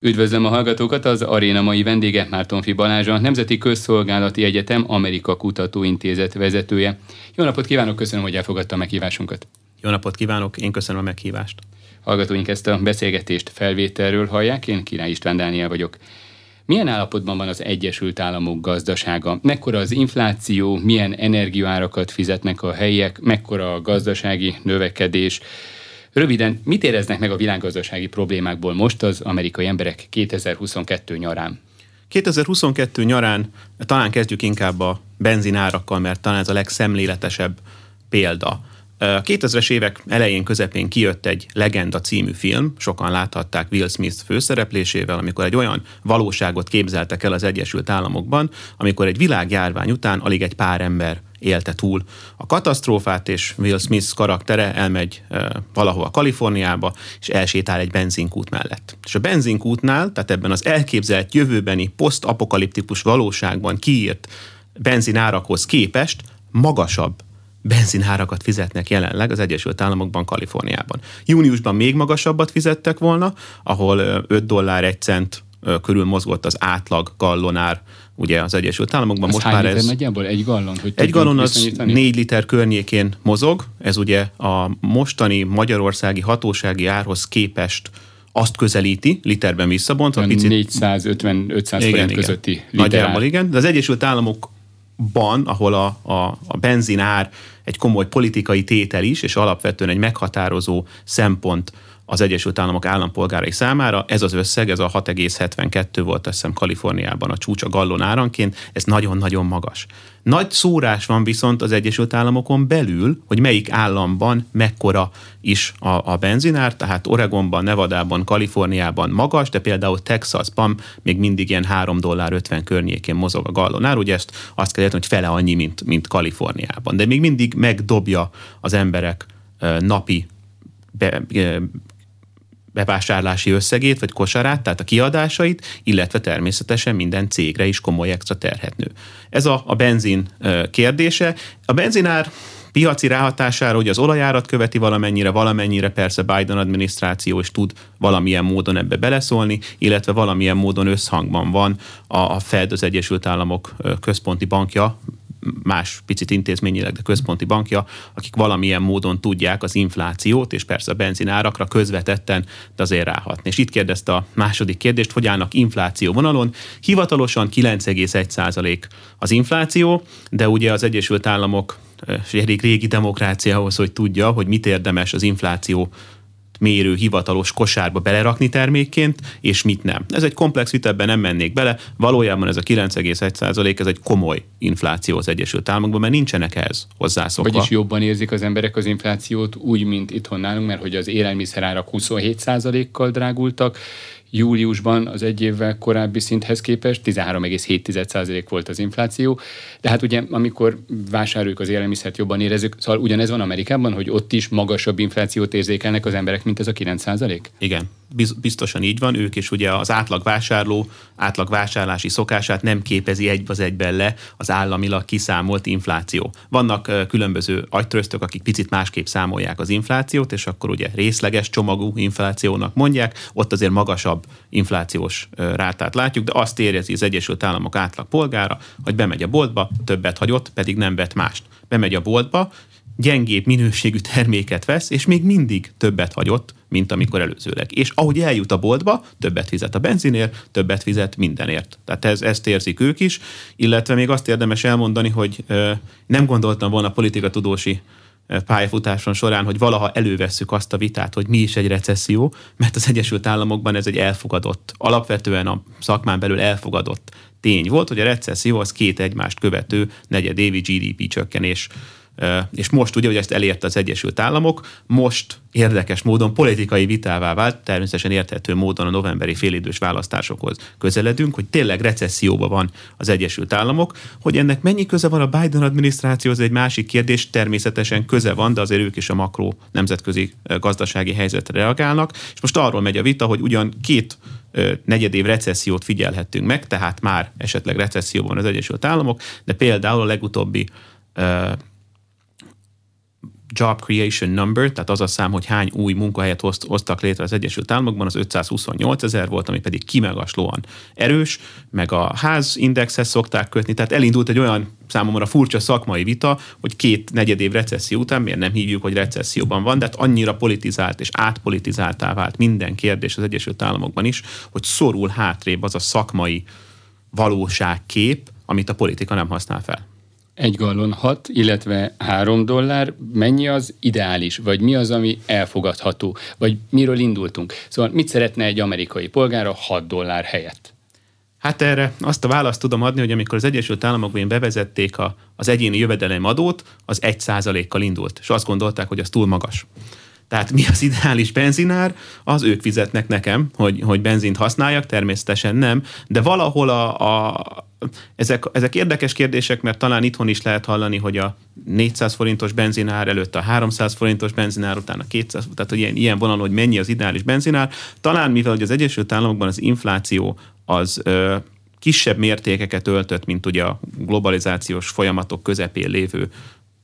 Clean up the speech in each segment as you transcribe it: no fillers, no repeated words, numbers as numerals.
Üdvözlöm a hallgatókat, az aréna mai vendége Mártonfi Balázs, a Nemzeti Közszolgálati Egyetem Amerika Kutató Intézet vezetője. Jó napot kívánok, köszönöm, hogy elfogadta a meghívásunkat. Jó napot kívánok, én köszönöm a meghívást. Hallgatóink ezt a beszélgetést felvételről hallják, én Király István Dániel vagyok. Milyen állapotban van az Egyesült Államok gazdasága? Mekkora az infláció, milyen energiaárakat fizetnek a helyiek, mekkora a gazdasági növekedés? Röviden, mit éreznek meg a világgazdasági problémákból most az amerikai emberek 2022 nyarán? 2022 nyarán talán kezdjük inkább a benzinárakkal, mert talán ez a legszemléletesebb példa. 2000-es évek elején, közepén kijött egy Legenda című film, sokan láthatták Will Smith főszereplésével, amikor egy olyan valóságot képzeltek el az Egyesült Államokban, amikor egy világjárvány után alig egy pár ember élte túl a katasztrófát, és Will Smith karaktere elmegy valahova Kaliforniába, és elsétál egy benzinkút mellett. És a benzinkútnál, tehát ebben az elképzelt jövőbeni, posztapokaliptikus valóságban kiírt benzinárakhoz képest magasabb benzinárakat fizetnek jelenleg az Egyesült Államokban, Kaliforniában. Júniusban még magasabbat fizettek volna, ahol $5.01 körül mozgott az átlag gallonár, ugye az Egyesült Államokban. Most már ez nagyjából egy gallon? Hogy egy gallon az 4 liter környékén mozog, ez ugye a mostani magyarországi hatósági árhoz képest azt közelíti, literben visszabontva. 450-500 forint közötti liter. Nagyjából igen, de az Egyesült Államok ban, ahol a benzinár egy komoly politikai tétel is, és alapvetően egy meghatározó szempont az Egyesült Államok állampolgárai számára. Ez az összeg, ez a 6,72 volt, azt hiszem, Kaliforniában a csúcs a gallon áranként, ez nagyon-nagyon magas. Nagy szórás van viszont az Egyesült Államokon belül, hogy melyik államban mekkora is a benzinár, tehát Oregonban, Nevadában, Kaliforniában magas, de például Texasban még mindig ilyen $3.50 környékén mozog a gallonár, ugye ezt azt kell érteni, hogy fele annyi, mint Kaliforniában. De még mindig megdobja az emberek napi bevásárlási összegét, vagy kosarát, tehát a kiadásait, illetve természetesen minden cégre is komoly extra terhet nő. Ez a benzin kérdése. A benzinár piaci ráhatására, hogy az olajárat követi valamennyire persze Biden adminisztráció is tud valamilyen módon ebbe beleszólni, illetve valamilyen módon összhangban van a Fed, az Egyesült Államok központi bankja, más picit intézményileg, de központi bankja, akik valamilyen módon tudják az inflációt, és persze a benzinárakra közvetetten, de azért ráhatni. És itt kérdezte a második kérdést, hogy állnak infláció vonalon. Hivatalosan 9,1% az infláció, de ugye az Egyesült Államok elég régi demokráciához, hogy tudja, hogy mit érdemes az infláció mérő hivatalos kosárba belerakni termékként, és mit nem. Ez egy komplex vita, ebben nem mennék bele. Valójában ez a 9,1% ez egy komoly infláció az Egyesült Államokban, mert nincsenek ehhez hozzászokva. Vagyis jobban érzik az emberek az inflációt úgy, mint itthon nálunk, mert hogy az élelmiszerárak 27%-kal drágultak, júliusban az egy évvel korábbi szinthez képest 13,7% volt az infláció, de hát ugye amikor vásároljuk az élelmiszert, jobban érezzük, szóval ugyanez van Amerikában, hogy ott is magasabb inflációt érzékelnek az emberek, mint ez a 9%? Igen, biztosan így van, ők is ugye az átlagvásárlási szokását nem képezi egy az egyben le az államilag kiszámolt infláció. Vannak különböző agytröztök, akik picit másképp számolják az inflációt, és akkor ugye részleges csomagú inflációnak mondják, ott azért magasabb inflációs rátát látjuk, de azt érezi az Egyesült Államok átlag polgára, hogy bemegy a boltba, többet hagyott, pedig nem vett mást. Bemegy a boltba, gyengébb minőségű terméket vesz, és még mindig többet hagyott, mint amikor előzőleg. És ahogy eljut a boltba, többet fizet a benzinért, többet fizet mindenért. Tehát ezt érzik ők is, illetve még azt érdemes elmondani, hogy nem gondoltam volna politikatudósi pályafutáson során, hogy valaha elővesszük azt a vitát, hogy mi is egy recesszió, mert az Egyesült Államokban ez egy elfogadott, alapvetően a szakmán belül elfogadott tény volt, hogy a recesszió az két egymást követő negyedévi GDP csökkenés. És most ugye, hogy ezt elérte az Egyesült Államok, most érdekes módon politikai vitává vált, természetesen érthető módon a novemberi félidős választásokhoz közeledünk, hogy tényleg recesszióban van az Egyesült Államok, hogy ennek mennyi köze van a Biden adminisztrációhoz, egy másik kérdés, természetesen köze van, de azért ők is a makro nemzetközi gazdasági helyzetre reagálnak, és most arról megy a vita, hogy ugyan két negyedév recessziót figyelhettünk meg, tehát már esetleg recesszióban van az Egyesült Államok, de például a legutóbbi job creation number, tehát az a szám, hogy hány új munkahelyet hoztak létre az Egyesült Államokban, az 528,000 volt, ami pedig kimagaslóan erős, meg a házindexhez szokták kötni, tehát elindult egy olyan számomra furcsa szakmai vita, hogy 2 negyedév recesszió után, miért nem hívjuk, hogy recesszióban van, de hát annyira politizált és átpolitizáltá vált minden kérdés az Egyesült Államokban is, hogy szorul hátrébb az a szakmai valóságkép, amit a politika nem használ fel. Egy gallon 6, illetve $3, mennyi az ideális, vagy mi az, ami elfogadható, vagy miről indultunk? Szóval mit szeretne egy amerikai polgár a $6 helyett? Hát erre azt a választ tudom adni, hogy amikor az Egyesült Államokban bevezették az egyéni jövedelemadót, az 1%-kal indult, és azt gondolták, hogy az túl magas. Tehát mi az ideális benzinár? Az ők fizetnek nekem, hogy benzint használjak, természetesen nem, de valahol ezek érdekes kérdések, mert talán itthon is lehet hallani, hogy a 400 forintos benzinár előtt a 300 forintos benzinár, utána a 200, tehát hogy ilyen vonalon, hogy mennyi az ideális benzinár. Talán mivel hogy az Egyesült Államokban az infláció az kisebb mértékeket öltött, mint ugye a globalizációs folyamatok közepén lévő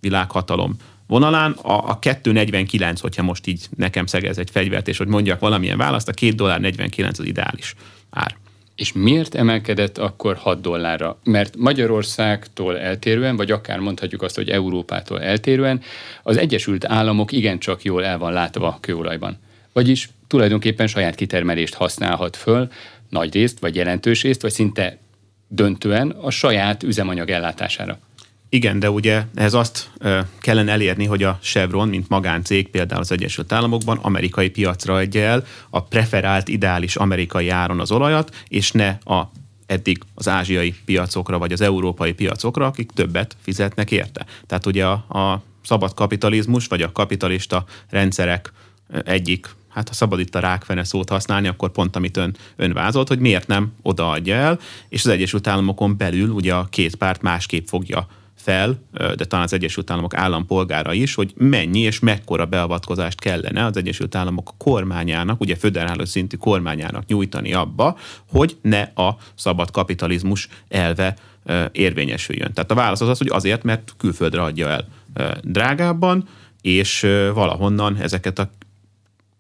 világhatalom vonalán, a 2,49, hogyha most így nekem szegez egy fegyvert, és hogy mondjak valamilyen választ, a $2,49 az ideális ár. És miért emelkedett akkor $6? Mert Magyarországtól eltérően, vagy akár mondhatjuk azt, hogy Európától eltérően, az Egyesült Államok igencsak jól el van látva kőolajban. Vagyis tulajdonképpen saját kitermelést használhat föl, nagy részt, vagy jelentős részt, vagy szinte döntően a saját üzemanyag ellátására. Igen, de ugye ehhez azt kellene elérni, hogy a Chevron, mint magáncég például az Egyesült Államokban amerikai piacra adja el a preferált ideális amerikai áron az olajat, és ne eddig az ázsiai piacokra, vagy az európai piacokra, akik többet fizetnek érte. Tehát ugye a szabad kapitalizmus, vagy a kapitalista rendszerek egyik, hát ha szabad itt a rákfene szót használni, akkor pont amit ön vázolt, hogy miért nem odaadja el, és az Egyesült Államokon belül ugye a két párt másképp fogja fel, de talán az Egyesült Államok állampolgára is, hogy mennyi és mekkora beavatkozást kellene az Egyesült Államok kormányának, ugye föderális szintű kormányának nyújtani abba, hogy ne a szabad kapitalizmus elve érvényesüljön. Tehát a válasz az, hogy azért, mert külföldre adja el drágábban, és valahonnan ezeket a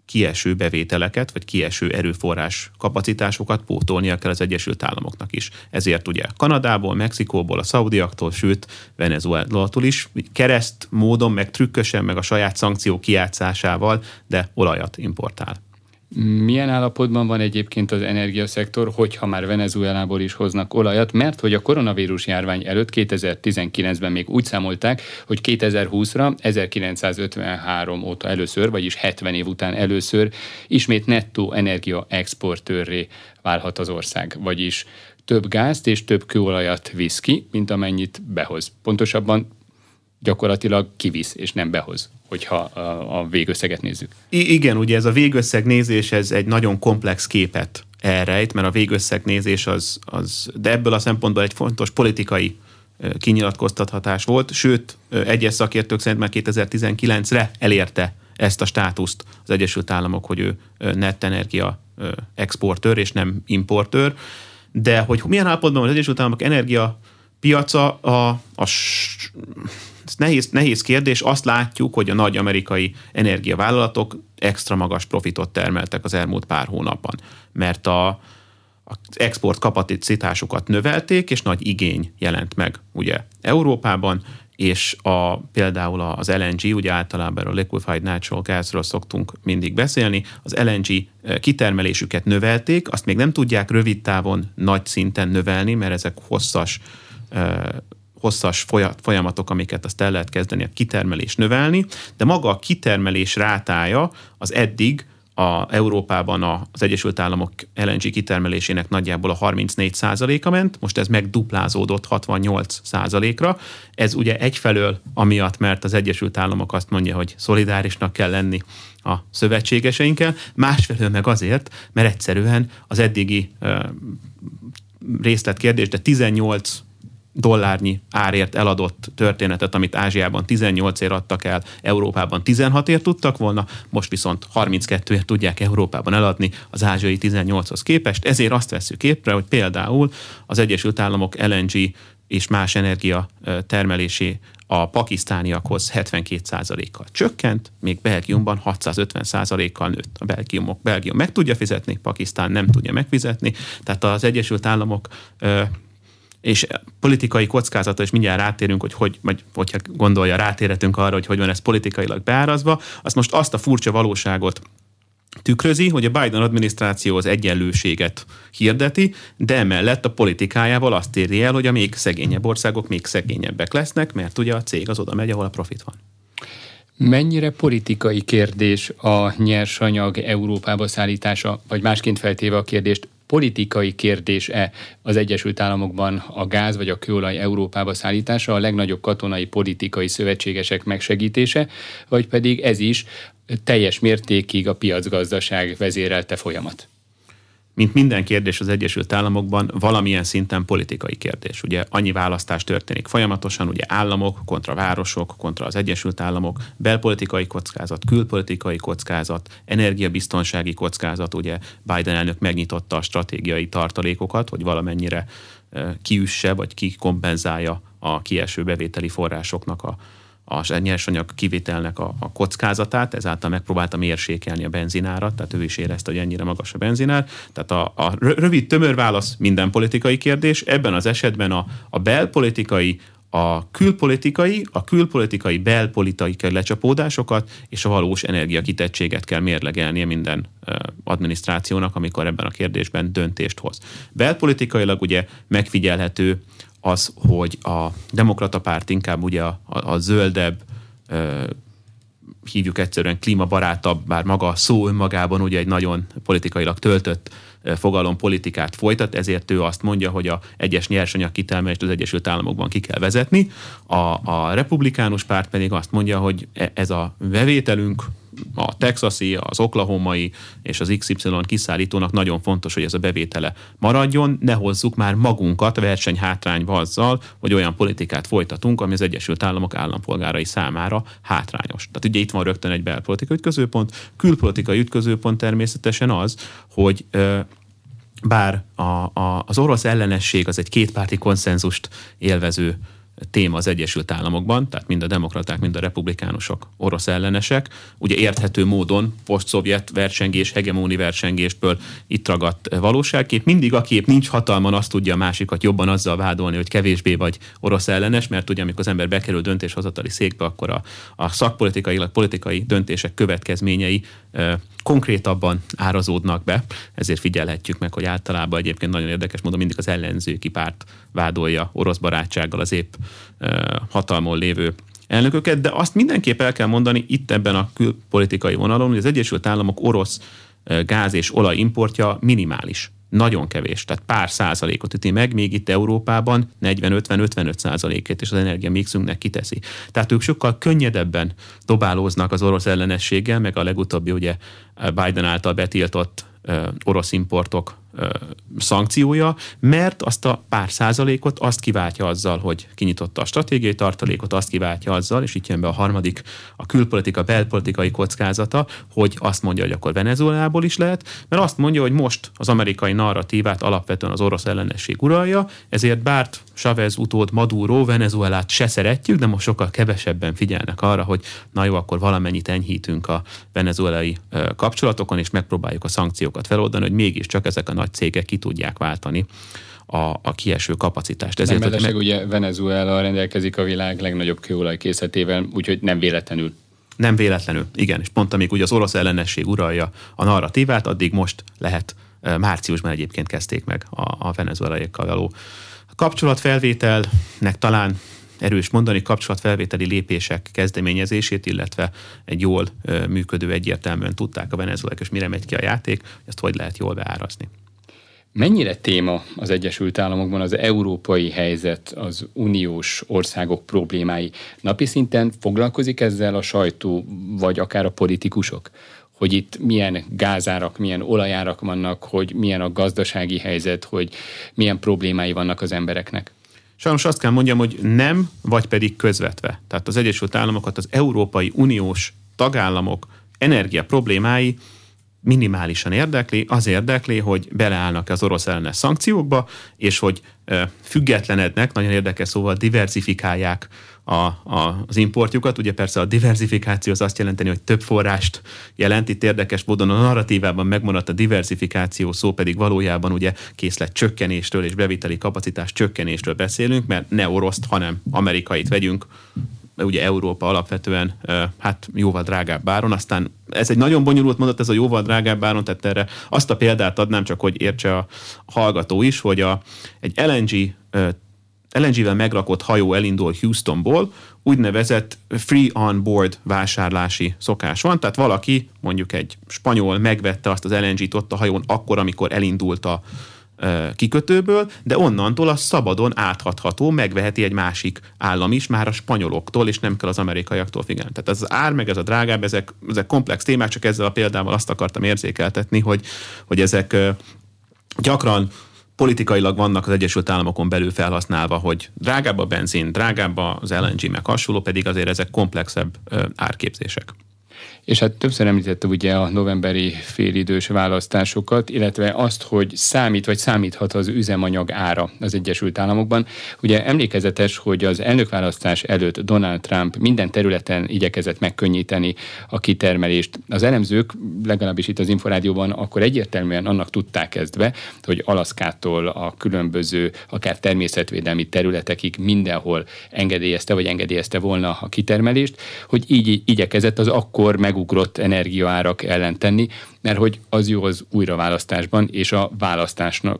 kieső bevételeket, vagy kieső erőforrás kapacitásokat pótolnia kell az Egyesült Államoknak is. Ezért ugye Kanadából, Mexikóból, a szaudiaktól, sőt Venezuelától is kereszt módon, meg trükkösen, meg a saját szankció kijátszásával, de olajat importál. Milyen állapotban van egyébként az energiaszektor, hogyha már Venezuelából is hoznak olajat, mert hogy a koronavírus járvány előtt 2019-ben még úgy számolták, hogy 2020-ra 1953 óta először, vagyis 70 év után először ismét nettó energia exportőrré válhat az ország, vagyis több gázt és több kőolajat visz ki, mint amennyit behoz. Pontosabban gyakorlatilag kivisz és nem behoz, hogyha a végösszeget nézzük. Igen, ugye ez a végösszeg nézés, ez egy nagyon komplex képet elrejt, mert a végösszeg nézés az, de ebből a szempontból egy fontos politikai kinyilatkoztathatás volt, sőt, egyes szakértők szerint már 2019-re elérte ezt a státuszt az Egyesült Államok, hogy ő net energia exportőr és nem importőr, de hogy milyen állapotban van az Egyesült Államok energia piaca, ez nehéz kérdés. Azt látjuk, hogy a nagy amerikai energiavállalatok extra magas profitot termeltek az elmúlt pár hónapban, mert az export kapacitásukat növelték, és nagy igény jelent meg ugye Európában, és például az LNG, ugye általában a liquefied natural gasról szoktunk mindig beszélni, az LNG kitermelésüket növelték, azt még nem tudják rövid távon nagy szinten növelni, mert ezek hosszas folyamatok, amiket azt el lehet kezdeni, a kitermelés növelni, de maga a kitermelés rátája az eddig Európában az Egyesült Államok LNG kitermelésének nagyjából a 34%-a ment, most ez megduplázódott 68%-ra. Ez ugye egyfelől amiatt, mert az Egyesült Államok azt mondja, hogy szolidárisnak kell lenni a szövetségeseinkkel, másfelől meg azért, mert egyszerűen az eddigi részletkérdés, de 18 dollárnyi árért eladott történetet, amit Ázsiában 18-ért adtak el, Európában 16-ért tudtak volna, most viszont 32-ért tudják Európában eladni az ázsiai 18-hoz képest. Ezért azt vesszük észre, hogy például az Egyesült Államok LNG és más energia termelési a pakisztániakhoz 72%-kal csökkent, még Belgiumban 650%-kal nőtt. A Belgium meg tudja fizetni, Pakisztán nem tudja megfizetni, tehát az Egyesült Államok és politikai kockázata, és mindjárt rátérünk, hogyha gondolja, rátérhetünk arra, hogy van ez politikailag beárazva, az most azt a furcsa valóságot tükrözi, hogy a Biden adminisztráció az egyenlőséget hirdeti, de emellett a politikájával azt éri el, hogy a még szegényebb országok még szegényebbek lesznek, mert ugye a cég az oda megy, ahol a profit van. Mennyire politikai kérdés a nyersanyag Európába szállítása, vagy másként feltéve a kérdést, politikai kérdés-e az Egyesült Államokban a gáz vagy a kőolaj Európába szállítása, a legnagyobb katonai politikai szövetségesek megsegítése, vagy pedig ez is teljes mértékig a piacgazdaság vezérelte folyamat? Mint minden kérdés az Egyesült Államokban valamilyen szinten politikai kérdés. Ugye annyi választás történik folyamatosan, ugye államok kontra városok, kontra az Egyesült Államok, belpolitikai kockázat, külpolitikai kockázat, energiabiztonsági kockázat, ugye Biden elnök megnyitotta a stratégiai tartalékokat, hogy valamennyire kiüsse vagy kikompenzálja a kieső bevételi forrásoknak a nyersanyag kivitelnek a kockázatát, ezáltal megpróbálta mérsékelni a benzinárat, tehát ő is érezte, hogy ennyire magas a benzinár. Tehát a rövid tömör válasz minden politikai kérdés, ebben az esetben a belpolitikai, a külpolitikai, belpolitikai lecsapódásokat és a valós energiakitettséget kell mérlegelnie minden adminisztrációnak, amikor ebben a kérdésben döntést hoz. Belpolitikailag ugye megfigyelhető az, hogy a demokrata párt inkább ugye a zöldebb, hívjuk egyszerűen klímabarátabb, bár maga a szó önmagában ugye egy nagyon politikailag töltött fogalom, politikát folytat, ezért ő azt mondja, hogy a egyes nyersanyag kitermelést az Egyesült Államokban ki kell vezetni. A republikánus párt pedig azt mondja, hogy ez a bevételünk, a texasi, az oklahomai és az XY kiszállítónak nagyon fontos, hogy ez a bevétele maradjon, ne hozzuk már magunkat versenyhátrányba azzal, hogy olyan politikát folytatunk, ami az Egyesült Államok állampolgárai számára hátrányos. Tehát ugye itt van rögtön egy belpolitikai ütközőpont, külpolitikai ütközőpont természetesen az, hogy bár az orosz ellenesség az egy kétpárti konszenzust élvező téma az Egyesült Államokban, tehát mind a demokraták, mind a republikánusok orosz ellenesek. Ugye érthető módon post-szovjet versengés, hegemóni versengésből itt ragadt valóságkép. Mindig aki épp nincs hatalman, azt tudja a másikat jobban azzal vádolni, hogy kevésbé vagy orosz ellenes, mert ugye amikor az ember bekerül döntéshozatali székbe, akkor a szakpolitikailag politikai döntések következményei konkrétabban árazódnak be, ezért figyelhetjük meg, hogy általában egyébként nagyon érdekes módon mindig az ellenzőki párt vádolja orosz barátsággal az épp hatalmon lévő elnököket, de azt mindenképp el kell mondani itt ebben a külpolitikai vonalon, hogy az Egyesült Államok orosz gáz és olaj importja minimális. Nagyon kevés, tehát pár százalékot üti meg, még itt Európában 40-50-55%-ét és az energiamixünknek kiteszi. Tehát ők sokkal könnyedebben dobálóznak az orosz ellenességgel, meg a legutóbbi ugye Biden által betiltott orosz importok szankciója, mert azt a pár százalékot azt kiváltja azzal, hogy kinyitotta a stratégiai tartalékot, azt kiváltja azzal, és itt jön be a harmadik, a külpolitika, belpolitikai kockázata, hogy azt mondja, hogy akkor Venezuelából is lehet, mert azt mondja, hogy most az amerikai narratívát alapvetően az orosz ellenesség uralja, ezért bár Chavez utód Maduro, Venezuelát se szeretjük, de most sokkal kevesebben figyelnek arra, hogy na jó, akkor valamennyit enyhítünk a venezuelai kapcsolatokon, és megpróbáljuk a szankciókat feloldani, hogy mégiscsak ezek a nagy cégek ki tudják váltani a kieső kapacitást. Ezért, nem mellesleg ugye Venezuela rendelkezik a világ legnagyobb kőolajkészletével, úgyhogy nem véletlenül. Nem véletlenül, igen. És pont amíg ugye az orosz ellenesség uralja a narratívát, addig most lehet, márciusban egyébként kezdték meg a venezuelaiakkal való kapcsolatfelvételnek talán erős mondani, kapcsolatfelvételi lépések kezdeményezését, illetve egy jól működő egyértelműen tudták a venezuelák, és mire megy ki a játék, ezt hogy lehet jól beárazni. Mennyire téma az Egyesült Államokban az európai helyzet, az uniós országok problémái? Napi szinten foglalkozik ezzel a sajtó, vagy akár a politikusok? Hogy itt milyen gázárak, milyen olajárak vannak, hogy milyen a gazdasági helyzet, hogy milyen problémái vannak az embereknek? Sajnos azt kell mondjam, hogy nem, vagy pedig közvetve. Tehát az Egyesült Államokat az Európai Uniós tagállamok energia problémái minimálisan érdekli, az érdekli, hogy beleállnak az orosz ellenes szankciókba, és hogy függetlenednek, nagyon érdekes szóval diversifikálják az importjukat. Ugye persze a diversifikáció az azt jelenteni, hogy több forrást jelent. Itt érdekes módon a narratívában megmaradt a diversifikáció szó, pedig valójában ugye készlet csökkenéstől és beviteli kapacitás csökkenéstől beszélünk, mert ne oroszt, hanem amerikait vegyünk. Ugye Európa alapvetően hát jóval drágább áron, aztán ez egy nagyon bonyolult mondat, ez a jóval drágább áron, tehát erre azt a példát adnám, csak hogy értse a hallgató is, hogy egy LNG-vel megrakott hajó elindul Houstonból, úgynevezett free on board vásárlási szokás van, tehát valaki, mondjuk egy spanyol megvette azt az LNG-t ott a hajón akkor, amikor elindult a kikötőből, de onnantól a szabadon áthatható, megveheti egy másik állam is, már a spanyoloktól, és nem kell az amerikaiaktól figyelni. Tehát ez az ár, meg ez a drágább, ezek komplex témák, csak ezzel a példával azt akartam érzékeltetni, hogy ezek gyakran politikailag vannak az Egyesült Államokon belül felhasználva, hogy drágább a benzin, drágább az LNG, meg hasonló, pedig azért ezek komplexebb árképzések. És hát többször említette ugye a novemberi félidős választásokat, illetve azt, hogy számít vagy számíthat az üzemanyag ára az Egyesült Államokban. Ugye emlékezetes, hogy az elnökválasztás előtt Donald Trump minden területen igyekezett megkönnyíteni a kitermelést. Az elemzők, legalábbis itt az Inforádióban, akkor egyértelműen annak tudták ezt be, hogy Alaszkától a különböző, akár természetvédelmi területekig mindenhol engedélyezte volna a kitermelést, hogy így igyekezett az akkor megugrott energiaárak ellen tenni, mert hogy az jó az újraválasztásban és a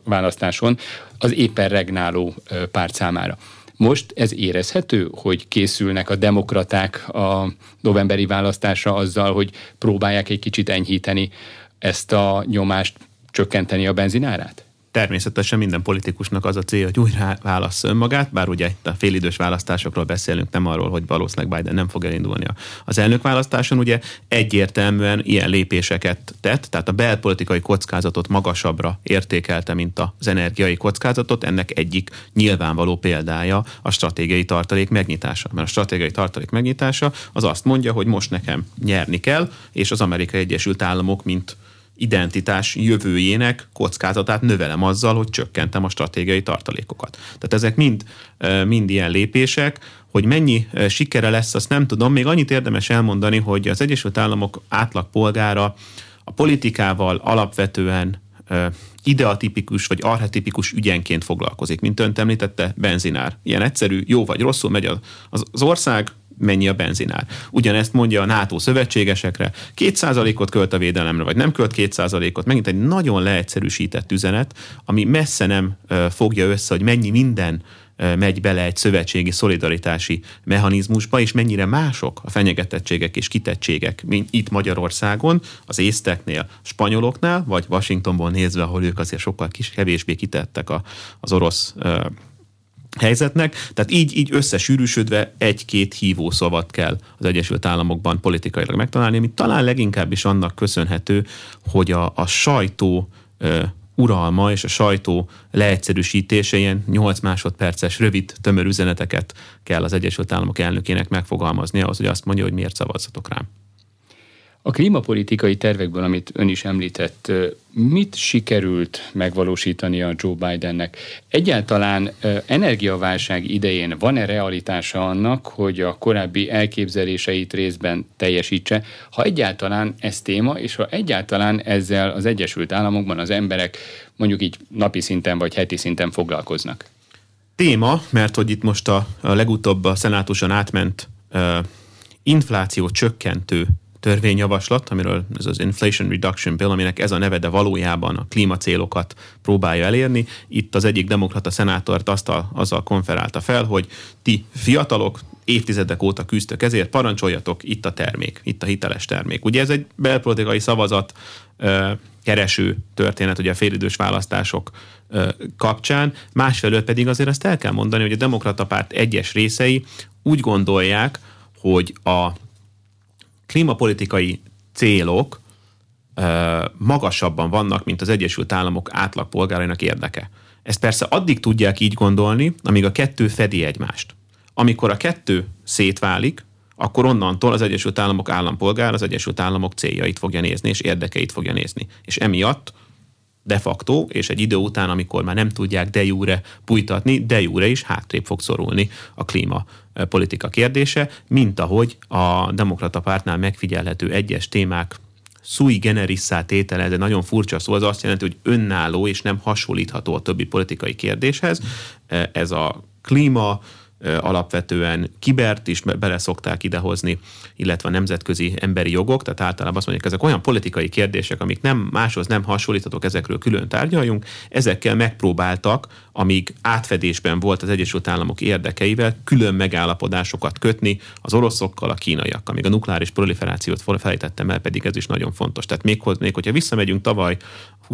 választáson az éppen regnáló párt számára. Most ez érezhető, hogy készülnek a demokraták a novemberi választásra azzal, hogy próbálják egy kicsit enyhíteni ezt a nyomást, csökkenteni a benzinárát? Természetesen minden politikusnak az a cél, hogy újra válassza önmagát, bár ugye itt a félidős választásokról beszélünk, nem arról, hogy valószínűleg Biden nem fog elindulni az elnökválasztáson, ugye egyértelműen ilyen lépéseket tett, tehát a belpolitikai kockázatot magasabbra értékelte, mint az energiai kockázatot, ennek egyik nyilvánvaló példája a stratégiai tartalék megnyitása. Mert a stratégiai tartalék megnyitása az azt mondja, hogy most nekem nyerni kell, és az Amerikai Egyesült Államok, mint identitás jövőjének kockázatát növelem azzal, hogy csökkentem a stratégiai tartalékokat. Tehát ezek mind ilyen lépések, hogy mennyi sikere lesz, azt nem tudom. Még annyit érdemes elmondani, hogy az Egyesült Államok átlagpolgára a politikával alapvetően ideatipikus vagy archetipikus ügyenként foglalkozik, mint önt említette, benzinár. Ilyen egyszerű, jó vagy rosszul megy az ország, mennyi a benzinár. Ugyanezt mondja a NATO szövetségesekre, 2%-ot költ a védelemre, vagy nem költ 2%-ot, megint egy nagyon leegyszerűsített üzenet, ami messze nem fogja össze, hogy mennyi minden megy bele egy szövetségi szolidaritási mechanizmusba, és mennyire mások a fenyegetettségek és kitettségek, mint itt Magyarországon, az észteknél, spanyoloknál, vagy Washingtonból nézve, ahol ők azért sokkal kevésbé kitettek az orosz helyzetnek, tehát így összesűrűsödve egy-két hívószavat kell az Egyesült Államokban politikailag megtalálni, ami talán leginkább is annak köszönhető, hogy a sajtó uralma és a sajtó leegyszerűsítése, ilyen 8 másodperces rövid, tömör üzeneteket kell az Egyesült Államok elnökének megfogalmazni ahhoz, hogy azt mondja, hogy miért szavazzatok rám. A klímapolitikai tervekből, amit ön is említett, mit sikerült megvalósítani a Joe Bidennek? Egyáltalán energiaválság idején van-e realitása annak, hogy a korábbi elképzeléseit részben teljesítse, ha egyáltalán ez téma, és ha egyáltalán ezzel az Egyesült Államokban az emberek mondjuk így napi szinten vagy heti szinten foglalkoznak? Téma, mert hogy itt most a legutóbb a szenátuson átment infláció csökkentő törvényjavaslat, amiről ez az Inflation Reduction Bill, aminek ez a neve, de valójában a klímacélokat próbálja elérni. Itt az egyik demokrata szenátort azzal konferálta fel, hogy ti fiatalok évtizedek óta küzdtök ezért, parancsoljatok, itt a termék, itt a hiteles termék. Ugye ez egy belpolitikai szavazat kereső történet, ugye a félidős választások kapcsán, másfelől pedig azért azt el kell mondani, hogy a demokrata párt egyes részei úgy gondolják, hogy a klímapolitikai célok magasabban vannak, mint az Egyesült Államok átlagpolgárainak érdeke. Ezt persze addig tudják így gondolni, amíg a kettő fedi egymást. Amikor a kettő szétválik, akkor onnantól az Egyesült Államok állampolgár az Egyesült Államok céljait fogja nézni, és érdekeit fogja nézni. És emiatt de facto, és egy idő után, amikor már nem tudják de jure bújtatni, de jure is hátrébb fog szorulni a klímapolitika kérdése, mint ahogy a Demokrata Pártnál megfigyelhető egyes témák sui generis-szá tétele, ez egy nagyon furcsa szó, az azt jelenti, hogy önálló és nem hasonlítható a többi politikai kérdéshez. Ez a klíma, alapvetően kibert is bele szokták idehozni, illetve a nemzetközi emberi jogok, tehát általában azt mondják, ezek olyan politikai kérdések, amik nem máshoz nem hasonlíthatók, ezekről külön tárgyaljunk, ezekkel megpróbáltak, amíg átfedésben volt az Egyesült Államok érdekeivel, külön megállapodásokat kötni az oroszokkal, a kínaiakkal, amíg a nukleáris proliferációt felejtettem el, pedig ez is nagyon fontos. Tehát még hogyha visszamegyünk tavaly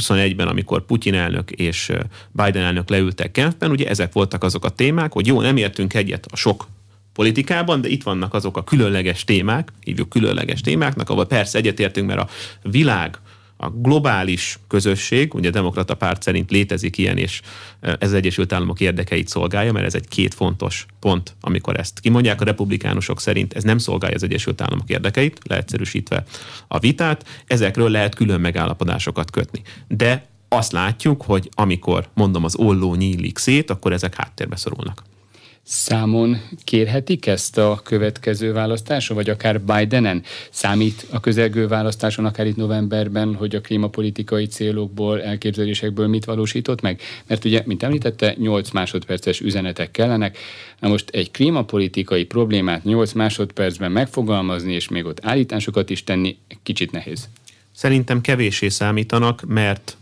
21-ben, amikor Putyin elnök és Biden elnök leültek Genfben, ugye ezek voltak azok a témák, hogy jó, nem értünk egyet a sok politikában, de itt vannak azok a különleges témák, hívjuk különleges témáknak, ahol persze egyetértünk, mert a világ, a globális közösség, ugye a Demokrata Párt szerint létezik ilyen, és ez az Egyesült Államok érdekeit szolgálja, mert ez egy két fontos pont, amikor ezt kimondják. A republikánusok szerint ez nem szolgálja az Egyesült Államok érdekeit, leegyszerűsítve a vitát, ezekről lehet külön megállapodásokat kötni. De azt látjuk, hogy amikor, mondom, az olló nyílik szét, akkor ezek háttérbe szorulnak. Számon kérhetik ezt a következő választáson, vagy akár Bidenen? Számít a közelgő választáson, akár itt novemberben, hogy a klímapolitikai célokból, elképzelésekből mit valósított meg? Mert ugye, mint említette, 8 másodperces üzenetek kellenek. Na most egy klímapolitikai problémát 8 másodpercben megfogalmazni, és még ott állításokat is tenni, kicsit nehéz. Szerintem kevéssé számítanak, mert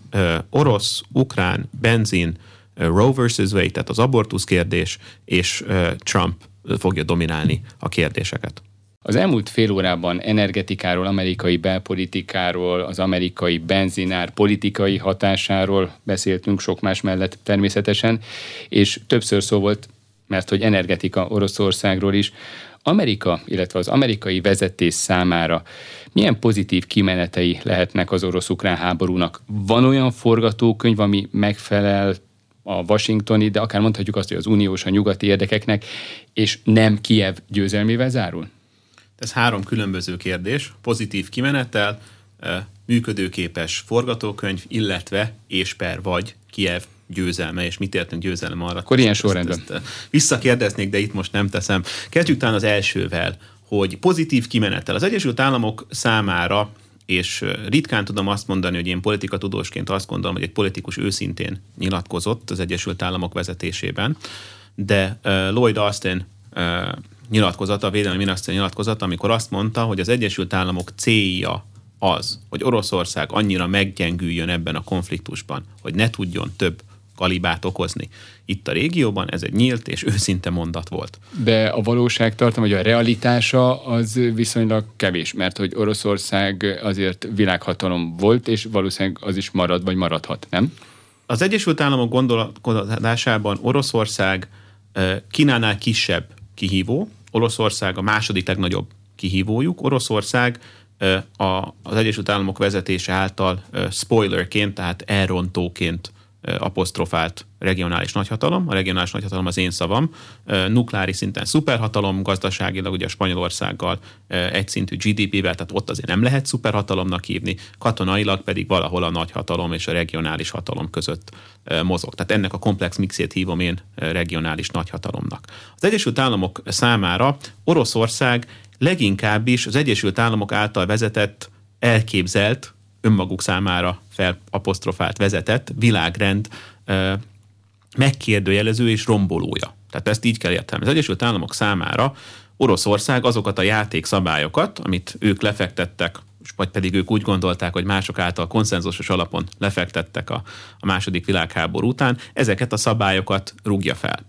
orosz, ukrán, benzin, Roe versus Wade, tehát az abortusz kérdés, és Trump fogja dominálni a kérdéseket. Az elmúlt fél órában energetikáról, amerikai belpolitikáról, az amerikai benzinár politikai hatásáról beszéltünk sok más mellett természetesen, és többször szó volt, mert hogy energetika Oroszországról is. Amerika, illetve az amerikai vezetés számára milyen pozitív kimenetei lehetnek az orosz-ukrán háborúnak? Van olyan forgatókönyv, ami megfelel a washingtoni, de akár mondhatjuk azt, hogy az uniós, a nyugati érdekeknek, és nem Kijev győzelmével zárul? Ez 3 különböző kérdés. Pozitív kimenettel, működőképes forgatókönyv, illetve és per vagy Kijev győzelme, és mit értünk győzelem arra? Akkor ilyen sorrendben. Ezt visszakérdeznék, de itt most nem teszem. Kezdjük talán az elsővel, hogy pozitív kimenettel. Az Egyesült Államok számára, és ritkán tudom azt mondani, hogy én politikatudósként azt gondolom, hogy egy politikus őszintén nyilatkozott az Egyesült Államok vezetésében, de Lloyd Austin nyilatkozata, a védelmi miniszter nyilatkozata, amikor azt mondta, hogy az Egyesült Államok célja az, hogy Oroszország annyira meggyengüljön ebben a konfliktusban, hogy ne tudjon több kalibát okozni itt a régióban, ez egy nyílt és őszinte mondat volt. De a valóságtartalma, vagy a realitása az viszonylag kevés, mert hogy Oroszország azért világhatalom volt, és valószínűleg az is marad, vagy maradhat, nem? Az Egyesült Államok gondolkodásában Oroszország Kínánál kisebb kihívó, Oroszország a második legnagyobb kihívójuk, Oroszország az Egyesült Államok vezetése által spoilerként, tehát elrontóként apostrofált regionális nagyhatalom. A regionális nagyhatalom az én szavam. Nukleáris szinten szuperhatalom, gazdaságilag ugye a Spanyolországgal egyszintű GDP-vel, tehát ott azért nem lehet szuperhatalomnak hívni, katonailag pedig valahol a nagyhatalom és a regionális hatalom között mozog. Tehát ennek a komplex mixét hívom én regionális nagyhatalomnak. Az Egyesült Államok számára Oroszország leginkább is az Egyesült Államok által vezetett, elképzelt, önmaguk számára felapostrofált, vezetett világrend megkérdőjelező és rombolója. Tehát ezt így kell értelmezni. Az Egyesült Államok számára Oroszország azokat a játékszabályokat, amit ők lefektettek, vagy pedig ők úgy gondolták, hogy mások által konszenzusos alapon lefektettek a második világháború után, ezeket a szabályokat rúgja fel.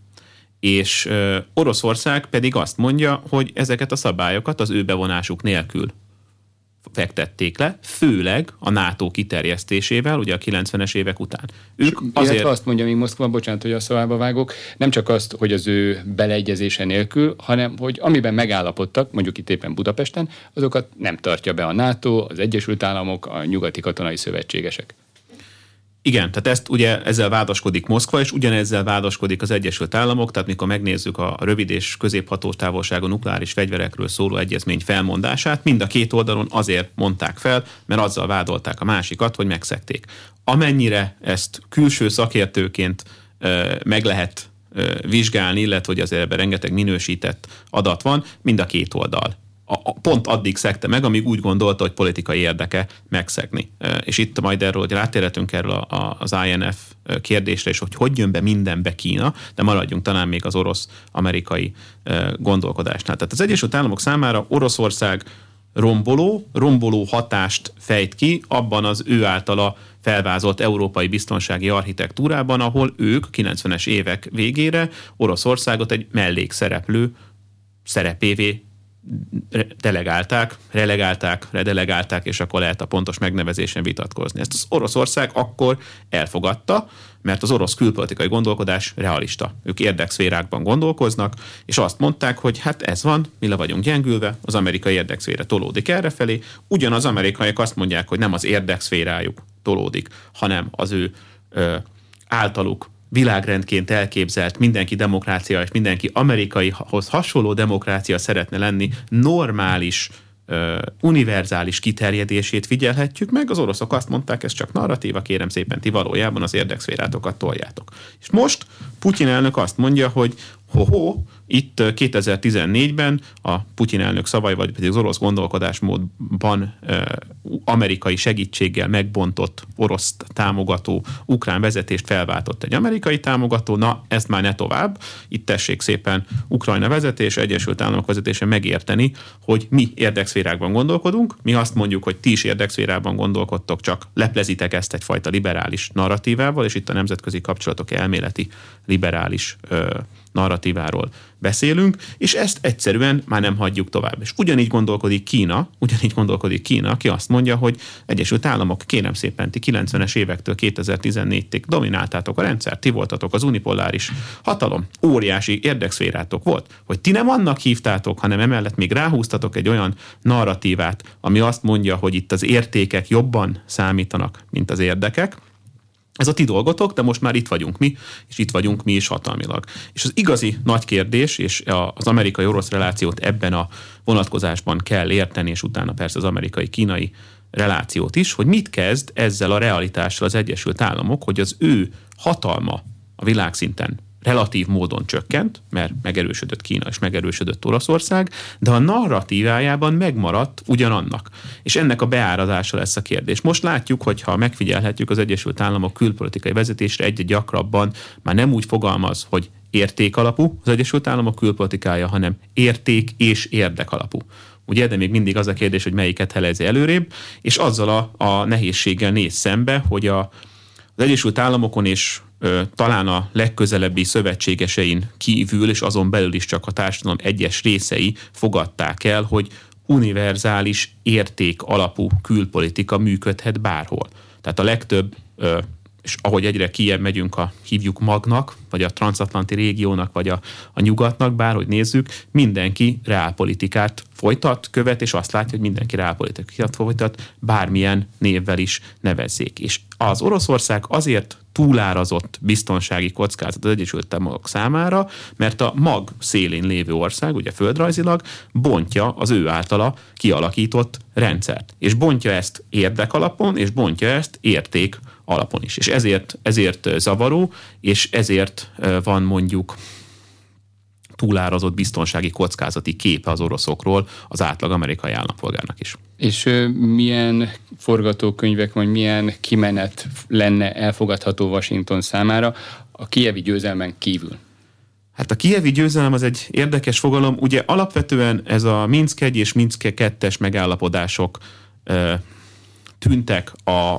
És Oroszország pedig azt mondja, hogy ezeket a szabályokat az ő bevonásuk nélkül fektették le, főleg a NATO kiterjesztésével, ugye a 90-es évek után. Ők azért... azt mondja még Moszkva, bocsánat, hogy a szavába vágok, nem csak azt, hogy az ő beleegyezése nélkül, hanem hogy amiben megállapodtak, mondjuk itt éppen Budapesten, azokat nem tartja be a NATO, az Egyesült Államok, a nyugati katonai szövetségesek. Igen, tehát ezt ugye ezzel vádaskodik Moszkva, és ugyanezzel vádaskodik az Egyesült Államok, tehát mikor megnézzük a rövid és középhatótávolságú nukleáris fegyverekről szóló egyezmény felmondását, mind a két oldalon azért mondták fel, mert azzal vádolták a másikat, hogy megszegték. Amennyire ezt külső szakértőként meg lehet vizsgálni, illetve hogy azért ebben rengeteg minősített adat van, mind a két oldal. Pont addig szegte meg, amíg úgy gondolta, hogy politikai érdeke megszegni. És itt majd erről, hogy rátérhetünk erről az INF kérdésre, és hogy jön be mindenbe Kína, de maradjunk talán még az orosz-amerikai gondolkodásnál. Tehát az Egyesült Államok számára Oroszország romboló hatást fejt ki abban az ő általa felvázolt európai biztonsági architektúrában, ahol ők 90-es évek végére Oroszországot egy mellékszereplő szerepévé redelegálták, és akkor lehet a pontos megnevezésen vitatkozni. Ezt az Oroszország akkor elfogadta, mert az orosz külpolitikai gondolkodás realista. Ők érdekszférákban gondolkoznak, és azt mondták, hogy hát ez van, mi le vagyunk gyengülve, az amerikai érdekszféra tolódik errefelé, ugyanaz amerikaiak azt mondják, hogy nem az érdekszférájuk tolódik, hanem az ő általuk világrendként elképzelt, mindenki demokrácia és mindenki amerikaihoz hasonló demokrácia szeretne lenni, normális, univerzális kiterjedését figyelhetjük meg. Az oroszok azt mondták, ez csak narratíva, kérem szépen, ti valójában az érdekszférátokat toljátok. És most Putyin elnök azt mondja, hogy itt 2014-ben a Putyin elnök szavai, vagy pedig az orosz gondolkodásmódban amerikai segítséggel megbontott orosz támogató ukrán vezetést felváltott egy amerikai támogató, na ezt már ne tovább, itt tessék szépen Ukrajna vezetése, Egyesült Államok vezetése megérteni, hogy mi érdekszférákban gondolkodunk, mi azt mondjuk, hogy ti is érdekszférában gondolkodtok, csak leplezitek ezt egyfajta liberális narratívával, és itt a nemzetközi kapcsolatok elméleti liberális narratíváról beszélünk, és ezt egyszerűen már nem hagyjuk tovább. És ugyanígy gondolkodik Kína, aki azt mondja, hogy Egyesült Államok, kérem szépen, ti 90-es évektől 2014-ig domináltátok a rendszert, ti voltatok az unipoláris hatalom, óriási érdekszférátok volt, hogy ti nem annak hívtátok, hanem emellett még ráhúztatok egy olyan narratívát, ami azt mondja, hogy itt az értékek jobban számítanak, mint az érdekek. Ez a ti dolgotok, de most már itt vagyunk mi is hatalmilag. És az igazi nagy kérdés, és az amerikai-orosz relációt ebben a vonatkozásban kell érteni, és utána persze az amerikai-kínai relációt is, hogy mit kezd ezzel a realitással az Egyesült Államok, hogy az ő hatalma a világszinten relatív módon csökkent, mert megerősödött Kína és megerősödött Oroszország, de a narratívájában megmaradt ugyanannak. És ennek a beárazása lesz a kérdés. Most látjuk, hogyha megfigyelhetjük, az Egyesült Államok külpolitikai vezetésre egyre gyakrabban már nem úgy fogalmaz, hogy érték alapú az Egyesült Államok külpolitikája, hanem érték és érdek alapú. Ugye, de még mindig az a kérdés, hogy melyiket helezi előrébb, és azzal a nehézséggel néz szembe, hogy az Egyesült Államokon és talán a legközelebbi szövetségesein kívül, és azon belül is csak a társadalom egyes részei fogadták el, hogy univerzális érték alapú külpolitika működhet bárhol. Tehát a legtöbb, és ahogy egyre kijebb megyünk a hívjuk magnak, vagy a transatlanti régiónak, vagy a nyugatnak, bárhogy nézzük, mindenki reálpolitikát folytat, követ, és azt látja, hogy mindenki reálpolitikát folytat, bármilyen névvel is nevezzék. És az Oroszország azért túlárazott biztonsági kockázat az Egyesült Államok számára, mert a mag szélén lévő ország, ugye földrajzilag, bontja az ő általa kialakított rendszert. És bontja ezt érdek alapon, és bontja ezt érték alapon is. És ezért zavaró, és ezért van mondjuk túlárazott biztonsági kockázati képe az oroszokról az átlag amerikai állampolgárnak is. És milyen forgatókönyvek, vagy milyen kimenet lenne elfogadható Washington számára a kijevi győzelmen kívül? Hát a kijevi győzelem az egy érdekes fogalom. Ugye alapvetően ez a Minszk 1 és Minszk 2-es megállapodások tűntek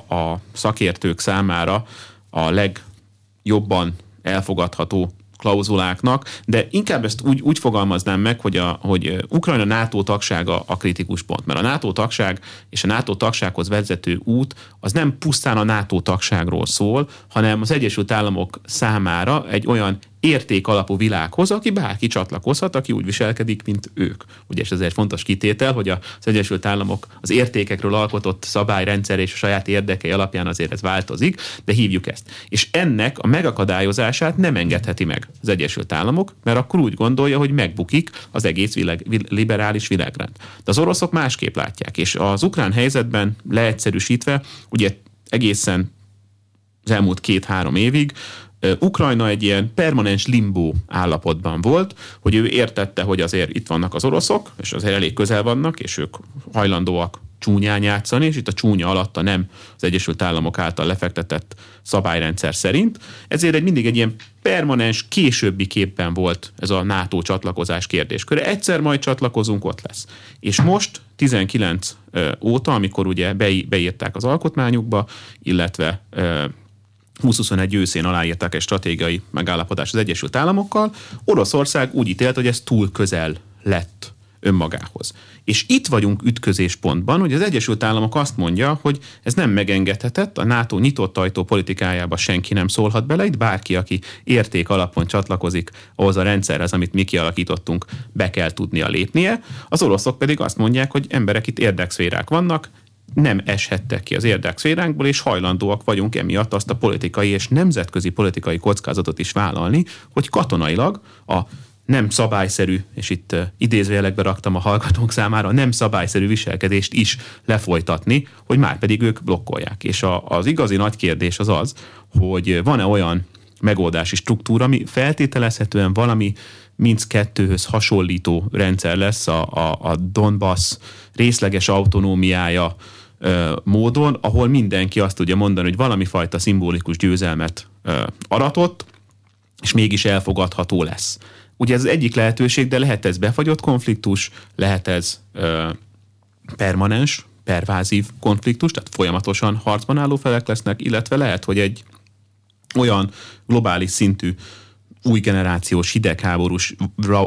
a szakértők számára a legjobban elfogadható klauzuláknak, de inkább ezt úgy fogalmaznám meg, hogy Ukrajna NATO tagsága a kritikus pont, mert a NATO tagság és a NATO tagsághoz vezető út az nem pusztán a NATO tagságról szól, hanem az Egyesült Államok számára egy olyan értékalapú világhoz, aki bárki csatlakozhat, aki úgy viselkedik, mint ők. Ugye, és ezért fontos kitétel, hogy az Egyesült Államok az értékekről alkotott szabályrendszer és a saját érdekei alapján azért ez változik, de hívjuk ezt. És ennek a megakadályozását nem engedheti meg az Egyesült Államok, mert akkor úgy gondolja, hogy megbukik az egész liberális világrend. De az oroszok másképp látják, és az ukrán helyzetben leegyszerűsítve, ugye egészen az elmúlt 2-3 évig Ukrajna egy ilyen permanens limbó állapotban volt, hogy ő értette, hogy azért itt vannak az oroszok, és azért elég közel vannak, és ők hajlandóak csúnyán játszani, és itt a csúnya alatt a nem az Egyesült Államok által lefektetett szabályrendszer szerint. Ezért mindig egy ilyen permanens későbbi képben volt ez a NATO csatlakozás kérdésköre. Egyszer majd csatlakozunk, ott lesz. És most 19 óta, amikor ugye beírták az alkotmányukba, illetve 2021 őszén aláírták egy stratégiai megállapodást az Egyesült Államokkal, Oroszország úgy ítélt, hogy ez túl közel lett önmagához. És itt vagyunk ütközéspontban, hogy az Egyesült Államok azt mondja, hogy ez nem megengedhetett, a NATO nyitott ajtó politikájába senki nem szólhat bele, itt bárki, aki érték alapon csatlakozik ahhoz a rendszerhez, amit mi kialakítottunk, be kell tudnia lépnie. Az oroszok pedig azt mondják, hogy emberek, itt érdekszférák vannak, nem eshettek ki az érdekszféránkból, és hajlandóak vagyunk emiatt azt a politikai és nemzetközi politikai kockázatot is vállalni, hogy katonailag a nem szabályszerű, és itt idézőjelekbe raktam a hallgatók számára, nem szabályszerű viselkedést is lefolytatni, hogy már pedig ők blokkolják. És az igazi nagy kérdés az az, hogy van-e olyan megoldási struktúra, ami feltételezhetően valami Minszk 2-höz hasonlító rendszer lesz a Donbass részleges autonómiája módon, ahol mindenki azt tudja mondani, hogy valami fajta szimbolikus győzelmet aratott, és mégis elfogadható lesz. Ugye ez az egyik lehetőség, de lehet ez befagyott konfliktus, lehet ez permanens, pervázív konfliktus, tehát folyamatosan harcban álló felek lesznek, illetve lehet, hogy egy olyan globális szintű új generációs hidegháborús